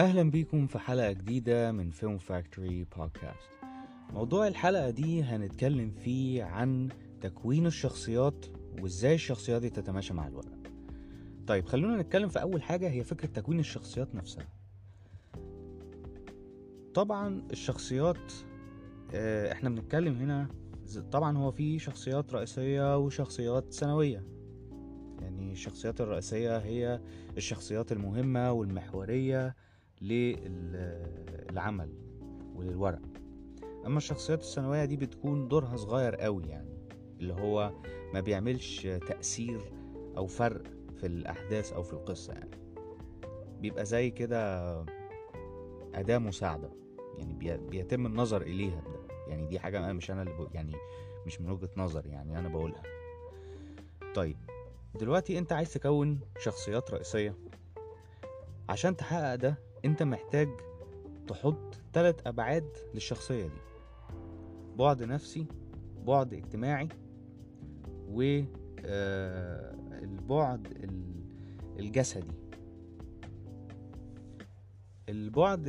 أهلا بيكم في حلقة جديدة من فيلم فاكتوري بودكاست. موضوع الحلقة دي هنتكلم فيه عن تكوين الشخصيات وإزاي الشخصيات دي تتماشى مع الوقت. طيب خلونا نتكلم في أول حاجة هي فكرة تكوين الشخصيات نفسها. طبعا الشخصيات احنا بنتكلم هنا طبعا هو في شخصيات رئيسية وشخصيات ثانوية. يعني الشخصيات الرئيسية هي الشخصيات المهمة والمحورية للعمل وللورق، اما الشخصيات الثانوية دي بتكون دورها صغير قوي، يعني اللي هو ما بيعملش تأثير او فرق في الاحداث او في القصة، يعني بيبقى زي كده أداة مساعدة، يعني بيتم النظر اليها بدا. يعني دي حاجة مش من وجهة نظر، يعني انا بقولها. طيب دلوقتي انت عايز تكون شخصيات رئيسية، عشان تحقق ده انت محتاج تحط 3 أبعاد للشخصية دي: بعد نفسي، بعد اجتماعي، والبعد الجسدي. البعد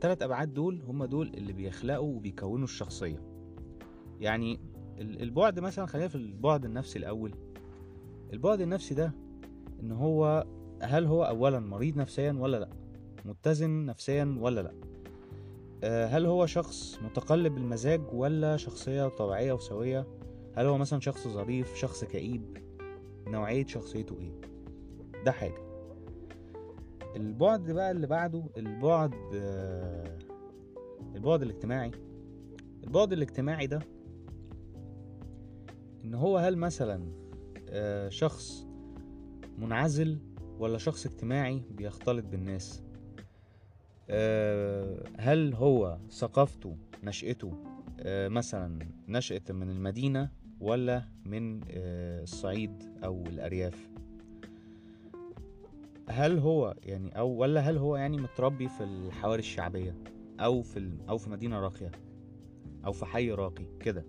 3 أبعاد دول هم دول اللي بيخلقوا وبيكونوا الشخصية. يعني البعد مثلا، خلينا في البعد النفسي الأول. البعد النفسي ده ان هو هل هو اولا مريض نفسيا ولا لا، متزن نفسيا ولا لا، هل هو شخص متقلب المزاج ولا شخصية طبيعية وسوية، هل هو مثلا شخص ظريف، شخص كئيب، نوعية شخصيته ايه. ده حاجة. البعد بقى اللي بعده البعد الاجتماعي. البعد الاجتماعي ده ان هو هل مثلا شخص منعزل ولا شخص اجتماعي بيختلط بالناس، هل هو ثقافته، نشأته مثلا نشأة من المدينة ولا من الصعيد أو الأرياف، هل هو متربي في الحواري الشعبية أو في مدينة راقية أو في حي راقي كده،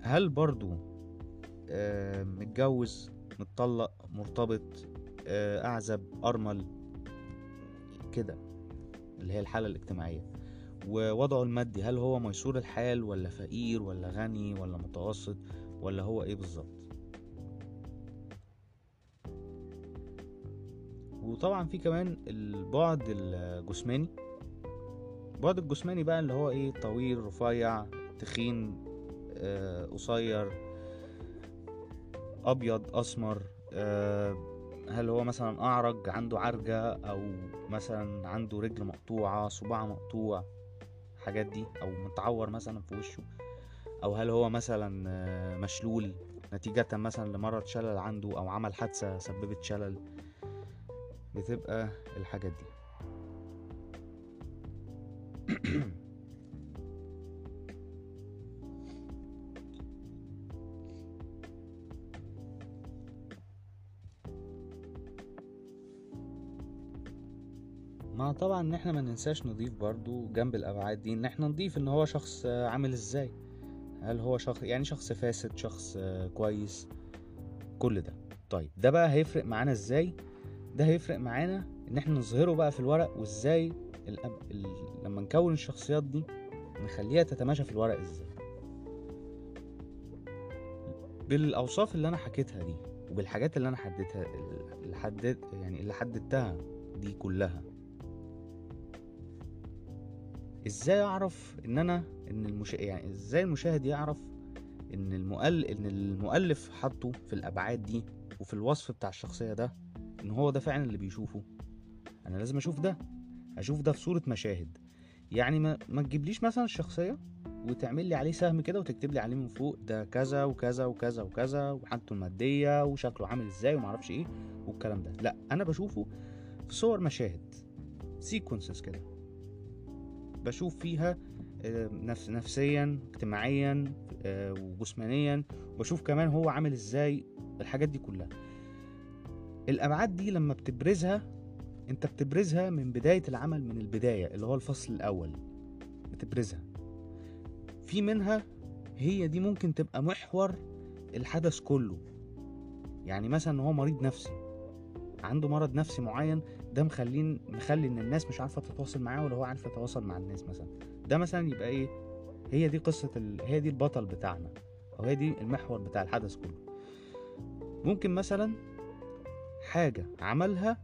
هل برضو متجوز، متطلق، مرتبط، أعزب، أرمل كده، اللي هي الحالة الاجتماعية. ووضعه المادي، هل هو ميسور الحال ولا فقير ولا غني ولا متوسط ولا هو ايه بالظبط. وطبعا في كمان البعد الجسماني. البعد الجسماني بقى اللي هو ايه، طويل، رفيع، تخين، قصير، أبيض، أسمر، هل هو مثلا أعرج، عنده عرجة، أو مثلا عنده رجل مقطوعة، صباع مقطوع، حاجات دي، أو متعور مثلا في وشه، أو هل هو مثلا مشلول نتيجة مثلا لمرض شلل عنده أو عمل حادثة سببت شلل. بتبقى الحاجات دي. مع طبعا ان احنا ما ننساش نضيف برضو جنب الابعاد دي ان احنا نضيف ان هو شخص عامل ازاي، هل هو شخص فاسد، شخص كويس، كل ده. طيب ده بقى هيفرق معانا ازاي؟ ده هيفرق معانا ان احنا نظهره بقى في الورق، وازاي لما نكون الشخصيات دي نخليها تتماشى في الورق ازاي، بالاوصاف اللي انا حكيتها دي وبالحاجات اللي انا حددتها دي كلها. ازاي اعرف ازاي المشاهد يعرف ان المؤلف حطه في الابعاد دي وفي الوصف بتاع الشخصية ده ان هو ده فعلا اللي بيشوفه. انا لازم اشوف ده في صورة مشاهد. يعني ما تجيبليش مثلا الشخصية وتعمل لي عليه سهم كده وتكتب لي عليه من فوق ده كذا وكذا وكذا وكذا وحالته المادية وشكله عامل ازاي ومعرفش ايه والكلام ده. لا، انا بشوفه في صور مشاهد، سيكونسز كده بشوف فيها نفسيا، اجتماعيا، وجسمانيا، وبشوف كمان هو عامل ازاي. الحاجات دي كلها الابعاد دي لما بتبرزها انت بتبرزها من بداية العمل، من البداية اللي هو الفصل الاول بتبرزها. في منها هي دي ممكن تبقى محور الحدث كله، يعني مثلا هو مريض نفسي عنده مرض نفسي معين، ده مخلي ان الناس مش عارفه تتواصل معاه ولا هو عارف يتواصل مع الناس مثلا. ده مثلا يبقى ايه، هي دي قصه هي دي البطل بتاعنا، او هي دي المحور بتاع الحدث كله. ممكن مثلا حاجه عملها،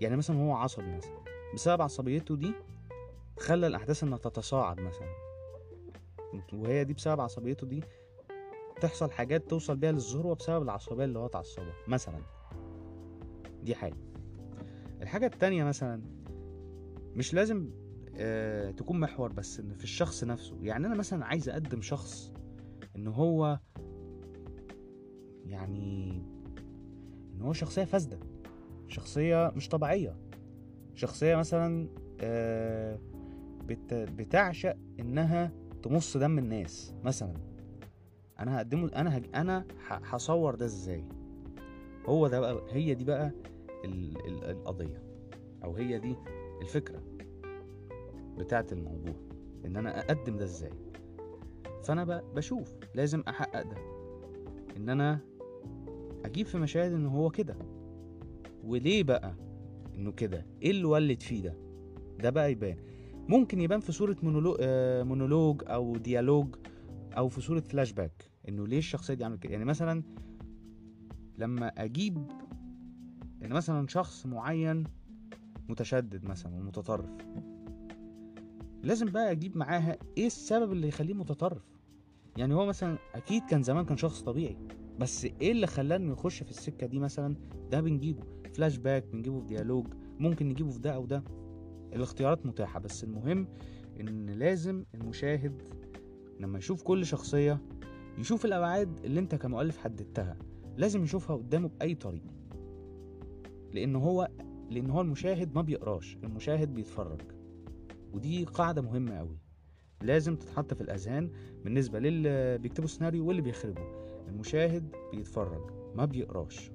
يعني مثلا هو عصبي مثلا، بسبب عصبيته دي خلى الاحداث انها تتصاعد مثلا، وهي دي بسبب عصبيته دي تحصل حاجات توصل بيها للذروه بسبب العصبيه اللي هو اتعصبها مثلا. دي حاجه. الحاجه التانية مثلا مش لازم تكون محور بس في الشخص نفسه. يعني انا مثلا عايز اقدم شخص ان هو يعني ان هو شخصيه فاسده، شخصيه مش طبيعيه، شخصيه مثلا بتعشق انها تمص دم الناس مثلا. انا هقدمه، انا هصور ده ازاي. هو ده بقى، هي دي بقى القضيه، او هي دي الفكره بتاعه الموضوع، ان انا اقدم ده ازاي. فانا بشوف لازم احقق ده، ان انا اجيب في مشاهد ان هو كده، وليه بقى انه كده، ايه اللي ولد فيه ده بقى يبان. ممكن يبان في صورة مونولوج او ديالوج، او في صورة فلاش باك، انه ليه الشخصية دي عملت كده. يعني مثلا لما اجيب ان مثلا شخص معين متشدد مثلا ومتطرف، لازم بقى اجيب معاها ايه السبب اللي يخليه متطرف. يعني هو مثلا اكيد كان زمان كان شخص طبيعي، بس ايه اللي خلاه انه يخش في السكة دي مثلا. ده بنجيبه فلاش باك، بنجيبه في ديالوج، ممكن نجيبه في ده او ده. الاختيارات متاحة، بس المهم ان لازم المشاهد لما يشوف كل شخصية يشوف الابعاد اللي انت كمؤلف حددتها، لازم يشوفها قدامه باي طريق، لان هو المشاهد ما بيقراش، المشاهد بيتفرج. ودي قاعدة مهمة قوي لازم تتحط في الاذهان بالنسبة للي بيكتبوا السيناريو واللي بيخرجوا. المشاهد بيتفرج ما بيقراش،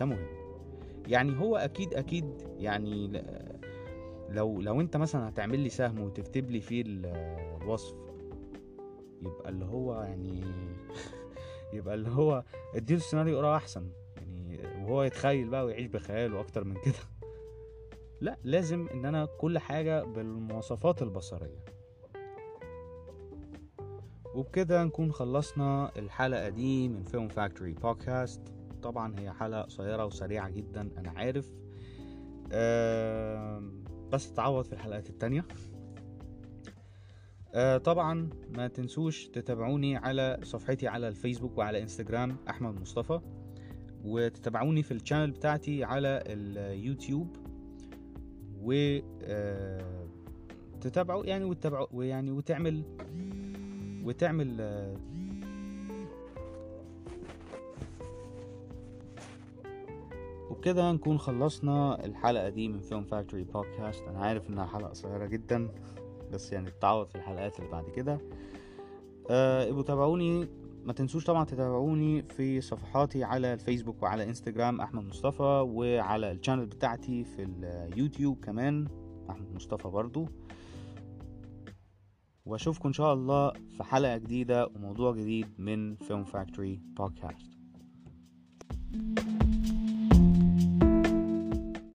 ده مهم. يعني هو اكيد يعني لو انت مثلا هتعمل لي سهم وتكتب لي فيه الوصف، يبقى اللي هو يعني يبقى اللي هو اديله السيناريو يقراه احسن، يعني وهو يتخيل بقى ويعيش بخياله اكتر من كده. لا، لازم ان انا كل حاجة بالمواصفات البصرية. وبكده نكون خلصنا الحلقة دي من فيلم فاكتوري بودكاست. طبعا هي حلقة قصيرة وسريعة جدا، انا عارف، بس تعوض في الحلقات التانية. طبعا ما تنسوش تتابعوني على صفحتي على الفيسبوك وعلى انستجرام احمد مصطفى، وتتابعوني في الشانل بتاعتي على اليوتيوب، وتتابعوا يعني وتتابعوا يعني وتعمل وبكده نكون خلصنا الحلقة دي من فيلم فاكتوري بودكاست. أنا عارف إنها حلقة قصيرة جدا، بس يعني التعوض في الحلقات اللي بعد كده. ابقوا تابعوني، ما تنسوش طبعا تتابعوني في صفحاتي على الفيسبوك وعلى انستجرام أحمد مصطفى، وعلى الشانل بتاعتي في اليوتيوب كمان أحمد مصطفى برضو. واشوفكم إن شاء الله في حلقة جديدة وموضوع جديد من فيلم فاكتوري بودكاست.